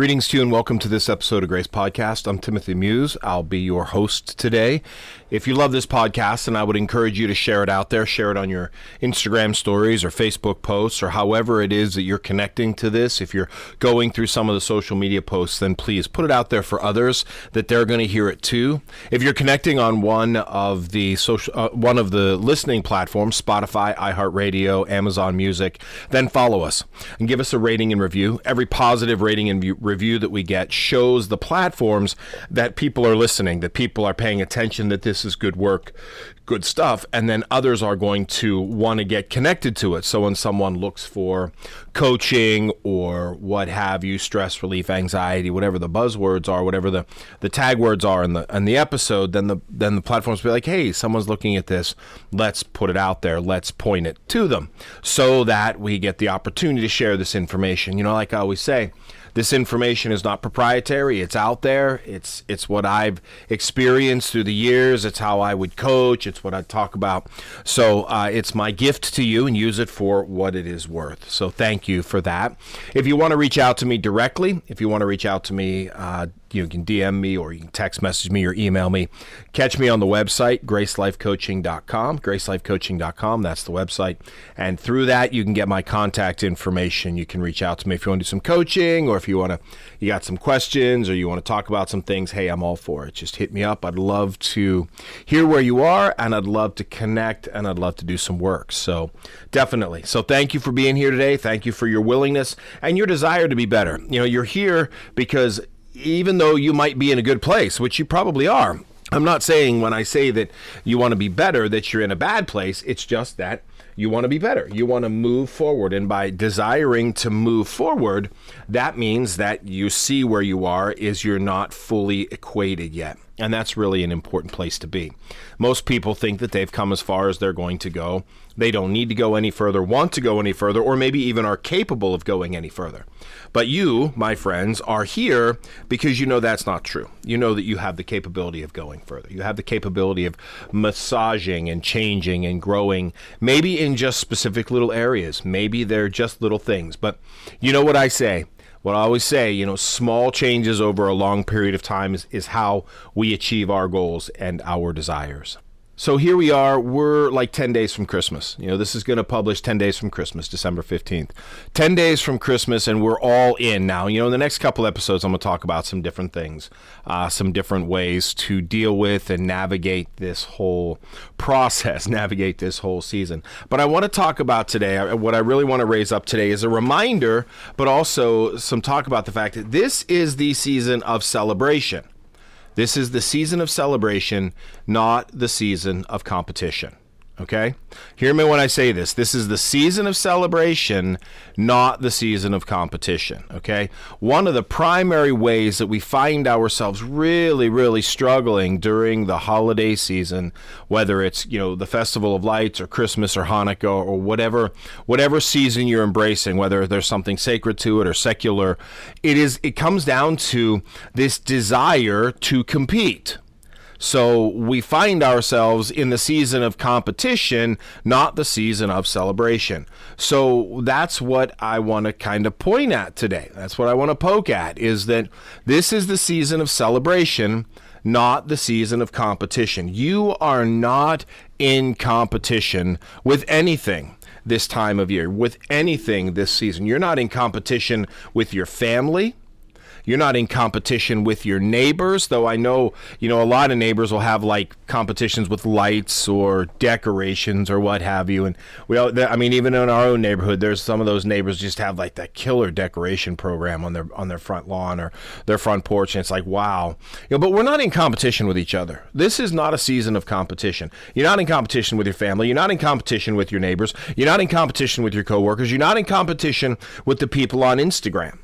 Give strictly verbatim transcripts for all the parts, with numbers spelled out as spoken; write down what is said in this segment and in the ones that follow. Greetings to you and welcome to this episode of Grace Podcast. I'm Timothy Muse. I'll be your host today. If you love this podcast, then I would encourage you to share it out there. Share it on your Instagram stories or Facebook posts or however it is that you're connecting to this. If you're going through some of the social media posts, then please put it out there for others that they're going to hear it too. If you're connecting on one of the social, uh, one of the listening platforms, Spotify, iHeartRadio, Amazon Music, then follow us and give us a rating and review. Every positive rating and view review that we get shows the platforms that people are listening, that people are paying attention, that this is good work, good stuff, and then others are going to want to get connected to it. So when someone looks for coaching or what have you, stress relief, anxiety, whatever the buzzwords are, whatever the, the tag words are in the in the episode, then the then the platforms will be like, hey, someone's looking at this. Let's put it out there. Let's point it to them so that we get the opportunity to share this information. You know, like I always say, this information is not proprietary. It's out there. It's it's what I've experienced through the years. It's how I would coach. It's what I talk about. So uh, it's my gift to you, and use it for what it is worth. So thank you for that. If you want to reach out to me directly, if you want to reach out to me, uh, you can D M me or you can text message me or email me. Catch me on the website, grace life coaching dot com, grace life coaching dot com. That's the website. And through that, you can get my contact information. You can reach out to me if you want to do some coaching, or if you want to, you got some questions or you want to talk about some things. Hey, I'm all for it. Just hit me up. I'd love to hear where you are, and I'd love to connect, and I'd love to do some work. So definitely. So thank you for being here today. Thank you for your willingness and your desire to be better. You know, you're here because even though you might be in a good place, which you probably are, I'm not saying when I say that you want to be better that you're in a bad place. It's just that you want to be better. You want to move forward. And by desiring to move forward, that means that you see where you are is you're not fully equated yet. And that's really an important place to be. Most people think that they've come as far as they're going to go. They don't need to go any further, want to go any further, or maybe even are capable of going any further. But you, my friends, are here because you know that's not true. You know that you have the capability of going further. You have the capability of massaging and changing and growing, maybe in just specific little areas. Maybe they're just little things. But you know what I say? What I always say, you know, small changes over a long period of time is, is how we achieve our goals and our desires. So here we are. We're like ten days from Christmas. You know, this is going to publish ten days from Christmas, December fifteenth. ten days from Christmas, and we're all in now. You know, in the next couple episodes, I'm going to talk about some different things, uh, some different ways to deal with and navigate this whole process, navigate this whole season. But I want to talk about today, what I really want to raise up today is a reminder, but also some talk about the fact that this is the season of celebration. This is the season of celebration, not the season of competition. Okay? Hear me when I say this. This is the season of celebration, not the season of competition. Okay? One of the primary ways that we find ourselves really, really struggling during the holiday season, whether it's, you know, the Festival of Lights or Christmas or Hanukkah or whatever, whatever season you're embracing, whether there's something sacred to it or secular, it is, it comes down to this desire to compete. So we find ourselves in the season of competition, not the season of celebration. So that's what I want to kind of point at today. That's what I want to poke at, is that this is the season of celebration, not the season of competition. You are not in competition with anything this time of year, with anything this season. You're not in competition with your family. You're not in competition with your neighbors, though I know, you know, a lot of neighbors will have like competitions with lights or decorations or what have you. And we all, I mean, even in our own neighborhood, there's some of those neighbors just have like that killer decoration program on their on their front lawn or their front porch. And it's like, wow. You know, but we're not in competition with each other. This is not a season of competition. You're not in competition with your family. You're not in competition with your neighbors. You're not in competition with your coworkers. You're not in competition with the people on Instagram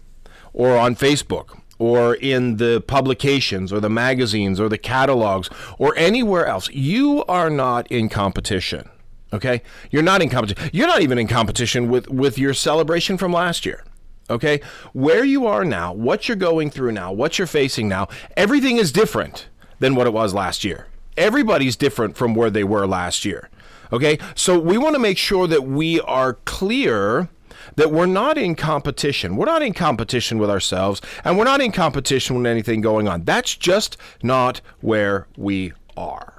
or on Facebook, or in the publications, or the magazines, or the catalogs, or anywhere else. You are not in competition, okay? You're not in competition. You're not even in competition with, with your celebration from last year, okay? Where you are now, what you're going through now, what you're facing now, everything is different than what it was last year. Everybody's different from where they were last year, okay? So we want to make sure that we are clear that we're not in competition. We're not in competition with ourselves, and we're not in competition with anything going on. That's just not where we are.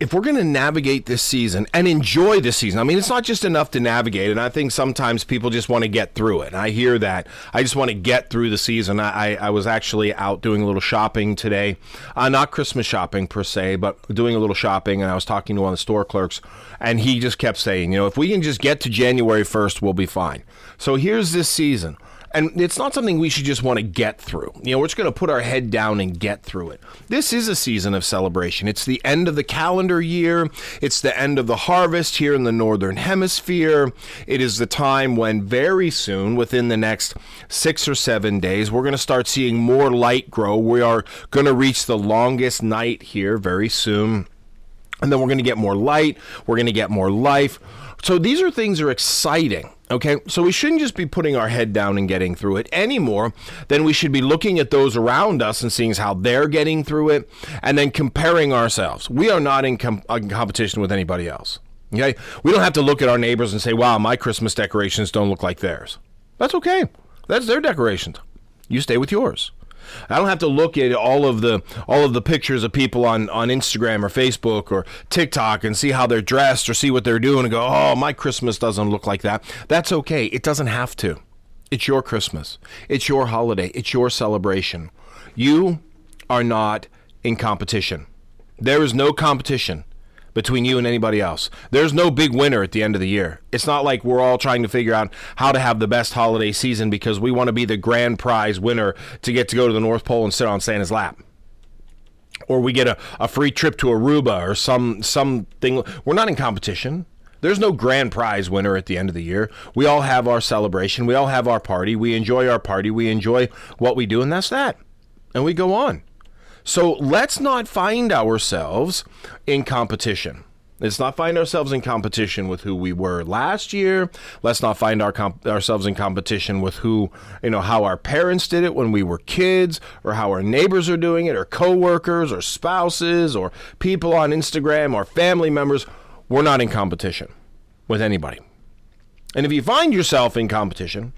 If we're going to navigate this season and enjoy this season, I mean, it's not just enough to navigate. And I think sometimes people just want to get through it. And I hear that. I just want to get through the season. I, I was actually out doing a little shopping today, uh, not Christmas shopping per se, but doing a little shopping. And I was talking to one of the store clerks, and he just kept saying, you know, if we can just get to January first, we'll be fine. So here's this season. And it's not something we should just want to get through. You know, we're just going to put our head down and get through it. This is a season of celebration. It's the end of the calendar year. It's the end of the harvest here in the Northern Hemisphere. It is the time when very soon, within the next six or seven days, we're going to start seeing more light grow. We are going to reach the longest night here very soon. And then we're going to get more light. We're going to get more life. So these are things that are exciting. Okay, so we shouldn't just be putting our head down and getting through it any more than we should be looking at those around us and seeing how they're getting through it and then comparing ourselves. We are not in, com- in competition with anybody else. Okay, we don't have to look at our neighbors and say, wow, my Christmas decorations don't look like theirs. That's okay. That's their decorations. You stay with yours. I don't have to look at all of the all of the pictures of people on, on Instagram or Facebook or TikTok and see how they're dressed or see what they're doing and go, oh, my Christmas doesn't look like that. That's okay. It doesn't have to. It's your Christmas. It's your holiday. It's your celebration. You are not in competition. There is no competition between you and anybody else. There's no big winner at the end of the year. It's not like we're all trying to figure out how to have the best holiday season because we want to be the grand prize winner to get to go to the North Pole and sit on Santa's lap. Or we get a, a free trip to Aruba or some something. We're not in competition. There's no grand prize winner at the end of the year. We all have our celebration. We all have our party. We enjoy our party. We enjoy what we do, and that's that. And we go on. So let's not find ourselves in competition. Let's not find ourselves in competition with who we were last year. Let's not find our comp- ourselves in competition with who, you know, how our parents did it when we were kids, or how our neighbors are doing it, or coworkers, or spouses, or people on Instagram, or family members. We're not in competition with anybody. And if you find yourself in competition,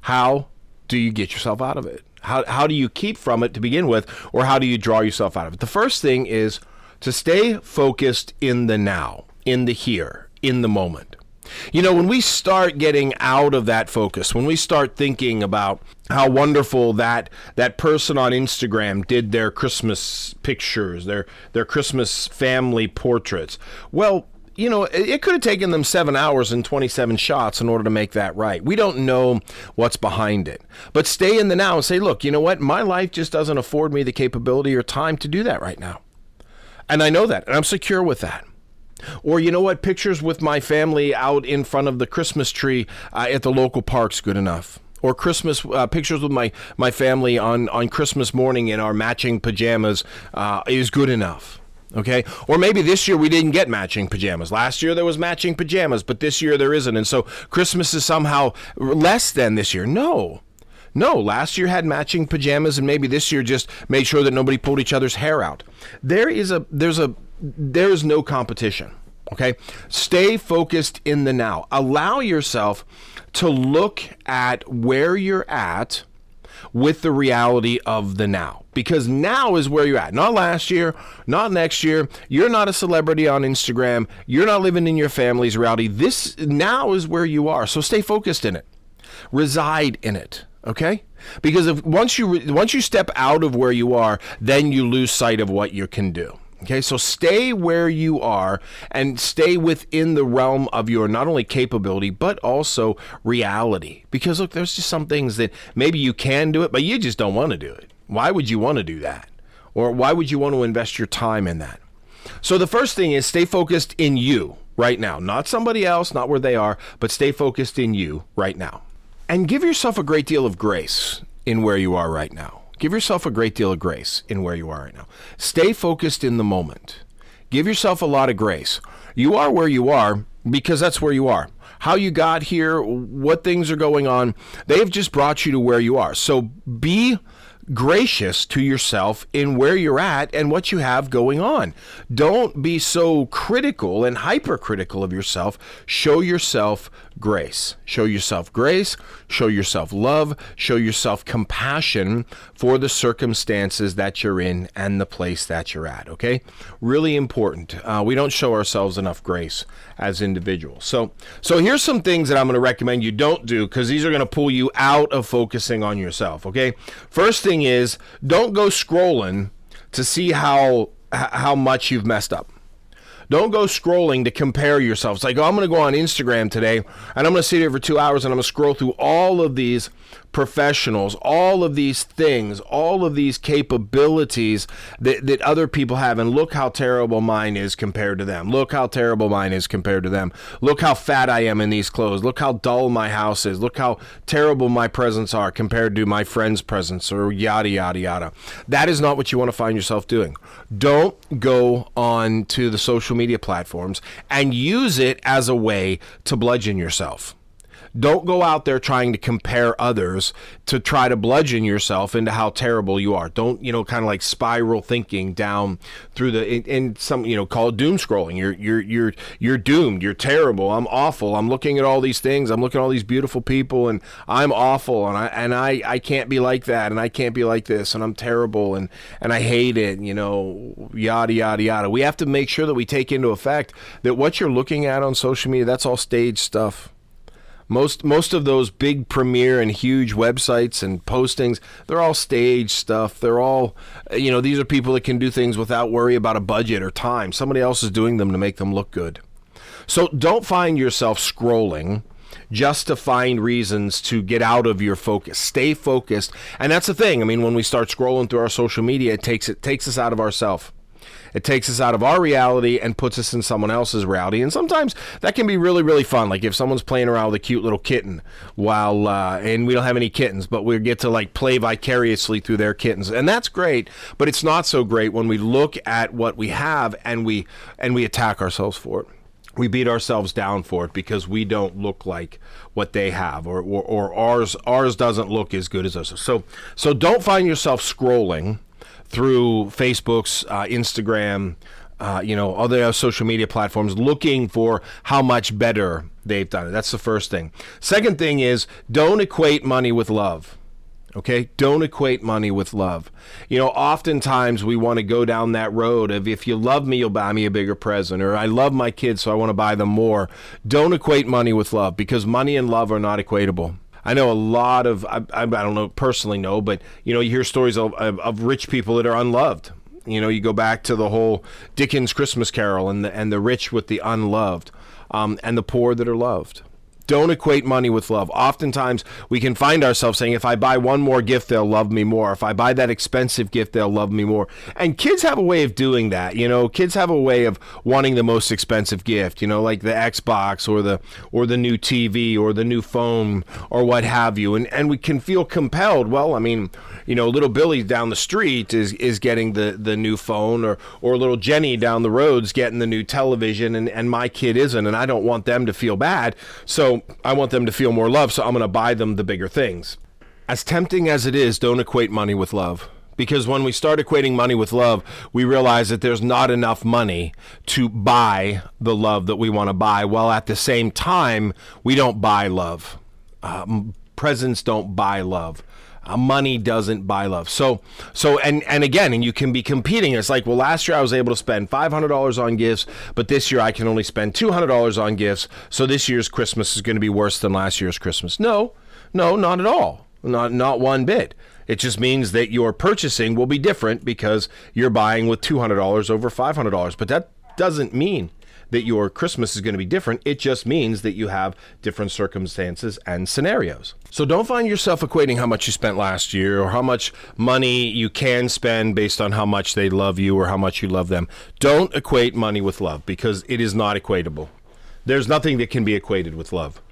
how do you get yourself out of it? How how do you keep from it to begin with, or how do you draw yourself out of it? The first thing is to stay focused in the now, in the here, in the moment. You know, when we start getting out of that focus, when we start thinking about how wonderful that that person on Instagram did their Christmas pictures, their their Christmas family portraits, well, you know, it could have taken them seven hours and twenty-seven shots in order to make that right. We don't know what's behind it. But stay in the now and say, look, you know what? My life just doesn't afford me the capability or time to do that right now. And I know that, and I'm secure with that. Or, you know what? Pictures with my family out in front of the Christmas tree uh, at the local park's good enough. Or Christmas uh, pictures with my, my family on, on Christmas morning in our matching pajamas uh, is good enough. Okay, or maybe this year we didn't get matching pajamas. Last year there was matching pajamas, but this year there isn't. And so Christmas is somehow less than this year. No, no. Last year had matching pajamas, and maybe this year just made sure that nobody pulled each other's hair out. There is a, there's a, there is no competition. Okay, stay focused in the now. Allow yourself to look at where you're at with the reality of the now, because now is where you're at. Not last year, not next year. You're not a celebrity on Instagram. You're not living in your family's reality. This now is where you are. So stay focused in it. Reside in it. Okay? Because if once you re- once you step out of where you are, then you lose sight of what you can do. Okay, so stay where you are and stay within the realm of your not only capability, but also reality. Because, look, there's just some things that maybe you can do it, but you just don't want to do it. Why would you want to do that? Or why would you want to invest your time in that? So the first thing is stay focused in you right now. Not somebody else, not where they are, but stay focused in you right now. And give yourself a great deal of grace in where you are right now. Give yourself a great deal of grace in where you are right now. Stay focused in the moment. Give yourself a lot of grace. You are where you are because that's where you are. How you got here, what things are going on, they've just brought you to where you are. So be gracious to yourself in where you're at and what you have going on. Don't be so critical and hypercritical of yourself. Show yourself grace. Show yourself grace, show yourself love, show yourself compassion for the circumstances that you're in and the place that you're at, okay? Really important. Uh, we don't show ourselves enough grace as individuals. So, so here's some things that I'm going to recommend you don't do, because these are going to pull you out of focusing on yourself, okay? First thing is, don't go scrolling to see how how much you've messed up. Don't go scrolling to compare yourself. It's like, oh, I'm going to go on Instagram today, and I'm going to sit here for two hours, and I'm going to scroll through all of these professionals, all of these things, all of these capabilities that, that other people have, and look how terrible mine is compared to them. Look how terrible mine is compared to them. Look how fat I am in these clothes. Look how dull my house is. Look how terrible my presents are compared to my friend's presents, or yada, yada, yada. That is not what you want to find yourself doing. Don't go on to the social media platforms and use it as a way to bludgeon yourself. Don't go out there trying to compare others to try to bludgeon yourself into how terrible you are. Don't, you know, kind of like spiral thinking down through the, in, in some, you know, call it doom scrolling. You're, you're, you're, you're doomed. You're terrible. I'm awful. I'm looking at all these things. I'm looking at all these beautiful people, and I'm awful. And I, and I, I can't be like that. And I can't be like this. And I'm terrible. And, and I hate it. You know, yada, yada, yada. We have to make sure that we take into effect that what you're looking at on social media, that's all staged stuff. Most most of those big premiere and huge websites and postings, they're all stage stuff. They're all, you know, these are people that can do things without worry about a budget or time. Somebody else is doing them to make them look good. So don't find yourself scrolling just to find reasons to get out of your focus. Stay focused. And that's the thing. I mean, when we start scrolling through our social media, it takes it takes us out of ourselves. It takes us out of our reality and puts us in someone else's reality. And sometimes that can be really, really fun. Like if someone's playing around with a cute little kitten while, uh, and we don't have any kittens, but we get to like play vicariously through their kittens. And that's great, but it's not so great when we look at what we have and we, and we attack ourselves for it. We beat ourselves down for it because we don't look like what they have, or, or, or ours, ours doesn't look as good as us. So, so don't find yourself scrolling through Facebook's, uh, Instagram, uh, you know, other social media platforms, looking for how much better they've done it. That's the first thing. Second thing is, don't equate money with love. Okay, don't equate money with love. You know, oftentimes we want to go down that road of, if you love me, you'll buy me a bigger present, or I love my kids, so I want to buy them more. Don't equate money with love, because money and love are not equatable. I know a lot of, I, I don't know, personally know, but, you know, you hear stories of, of, of rich people that are unloved. You know, you go back to the whole Dickens' Christmas Carol, and the, and the rich with the unloved, um, and the poor that are loved. Don't equate money with love. Oftentimes, we can find ourselves saying, if I buy one more gift, they'll love me more. If I buy that expensive gift, they'll love me more. And kids have a way of doing that. You know, kids have a way of wanting the most expensive gift, you know, like the Xbox or the or the new T V or the new phone or what have you. And and we can feel compelled. Well, I mean, you know, little Billy down the street is is getting the, the new phone, or, or little Jenny down the road's getting the new television, and, and my kid isn't, and I don't want them to feel bad. So I want them to feel more love, so I'm going to buy them the bigger things. As tempting as it is, don't equate money with love. Because when we start equating money with love, we realize that there's not enough money to buy the love that we want to buy, while at the same time, we don't buy love. Um, presents don't buy love. Uh, money doesn't buy love. So, so, and, and again, and you can be competing. It's like, well, last year I was able to spend five hundred dollars on gifts, but this year I can only spend two hundred dollars on gifts. So this year's Christmas is going to be worse than last year's Christmas. No, no, not at all. Not, not one bit. It just means that your purchasing will be different because you're buying with two hundred dollars over five hundred dollars. But that doesn't mean that your Christmas is going to be different. It just means that you have different circumstances and scenarios. So don't find yourself equating how much you spent last year, or how much money you can spend based on how much they love you or how much you love them. Don't equate money with love, because it is not equatable. There's nothing that can be equated with love.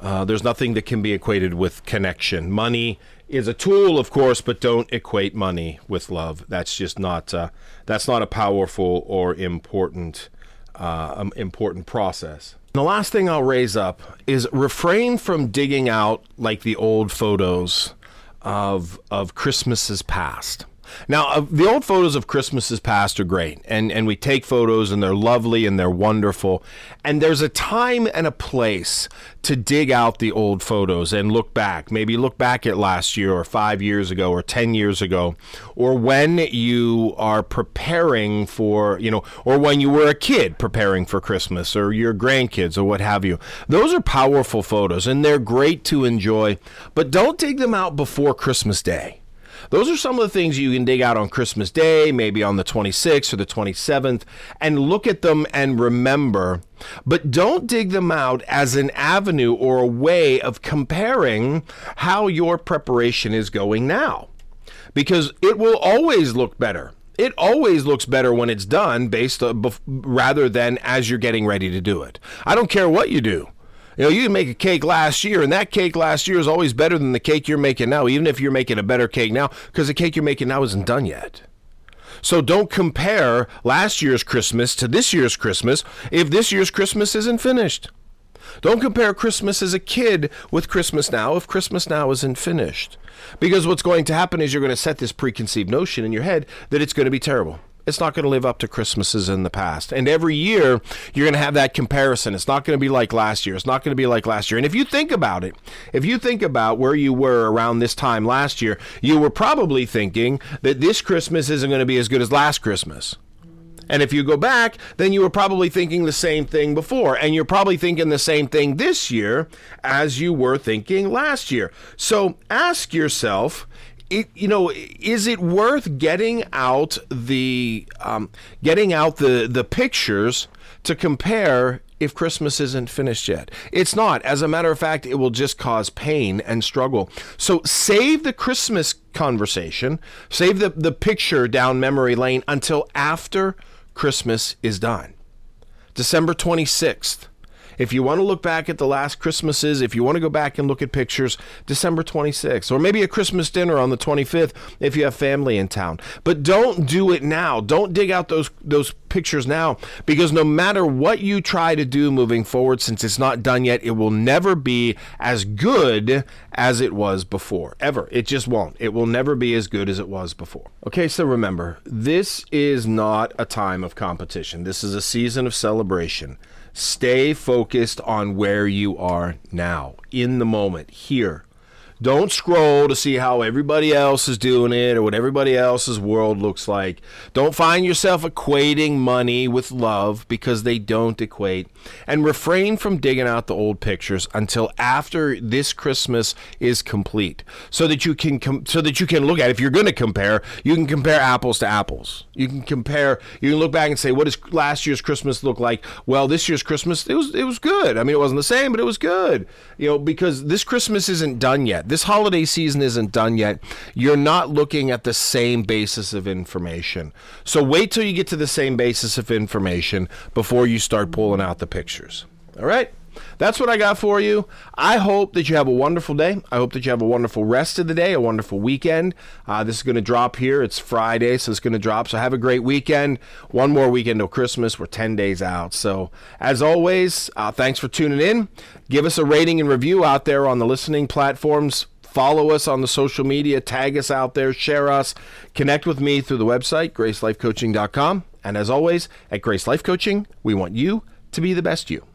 Uh, there's nothing that can be equated with connection. Money is a tool, of course, but don't equate money with love. That's just not, uh, that's not a powerful or important Uh, um, important process. And the last thing I'll raise up is, refrain from digging out like the old photos of of Christmases past. Now, uh, the old photos of Christmases past are great, and, and we take photos, and they're lovely, and they're wonderful. And there's a time and a place to dig out the old photos and look back. Maybe look back at last year, or five years ago, or ten years ago, or when you are preparing for, you know, or when you were a kid preparing for Christmas, or your grandkids, or what have you. Those are powerful photos, and they're great to enjoy, but don't dig them out before Christmas Day. Those are some of the things you can dig out on Christmas Day, maybe on the twenty-sixth or the twenty-seventh, and look at them and remember. But don't dig them out as an avenue or a way of comparing how your preparation is going now, because it will always look better. It always looks better when it's done based on, bef- rather than as you're getting ready to do it. I don't care what you do. You know, you can make a cake last year, and that cake last year is always better than the cake you're making now, even if you're making a better cake now, because the cake you're making now isn't done yet. So don't compare last year's Christmas to this year's Christmas if this year's Christmas isn't finished. Don't compare Christmas as a kid with Christmas now if Christmas now isn't finished. Because what's going to happen is you're going to set this preconceived notion in your head that it's going to be terrible. It's not going to live up to Christmases in the past. And every year, you're going to have that comparison. It's not going to be like last year. It's not going to be like last year. And if you think about it, if you think about where you were around this time last year, you were probably thinking that this Christmas isn't going to be as good as last Christmas. And if you go back, then you were probably thinking the same thing before. And you're probably thinking the same thing this year as you were thinking last year. So ask yourself, It, you know, is it worth getting out the um, getting out the, the pictures to compare if Christmas isn't finished yet? It's not. As a matter of fact, it will just cause pain and struggle. So save the Christmas conversation, save the, the picture down memory lane until after Christmas is done. December twenty-sixth. If you want to look back at the last Christmases, if you want to go back and look at pictures, December twenty-sixth, or maybe a Christmas dinner on the twenty-fifth if you have family in town. But don't do it now. Don't dig out those those pictures now, because no matter what you try to do moving forward, since it's not done yet, it will never be as good as it was before, ever. It just won't. It will never be as good as it was before. Okay, so remember, this is not a time of competition. This is a season of celebration. Stay focused on where you are now, in the moment, here. Don't scroll to see how everybody else is doing it or what everybody else's world looks like. Don't find yourself equating money with love, because they don't equate. And refrain from digging out the old pictures until after this Christmas is complete, so that you can com- so that you can look at it. If you're going to compare, you can compare apples to apples. You can compare. You can look back and say, what does last year's Christmas look like? Well, this year's Christmas, it was it was good. I mean, it wasn't the same, but it was good. You know, because this Christmas isn't done yet. This holiday season isn't done yet. You're not looking at the same basis of information. So wait till you get to the same basis of information before you start pulling out the pictures. All right? That's what I got for you. I hope that you have a wonderful day. I hope that you have a wonderful rest of the day, a wonderful weekend. Uh, this is going to drop here. It's Friday, so it's going to drop. So have a great weekend. One more weekend till Christmas. We're ten days out. So as always, uh, thanks for tuning in. Give us a rating and review out there on the listening platforms. Follow us on the social media. Tag us out there. Share us. Connect with me through the website, grace life coaching dot com. And as always, at Grace Life Coaching, we want you to be the best you.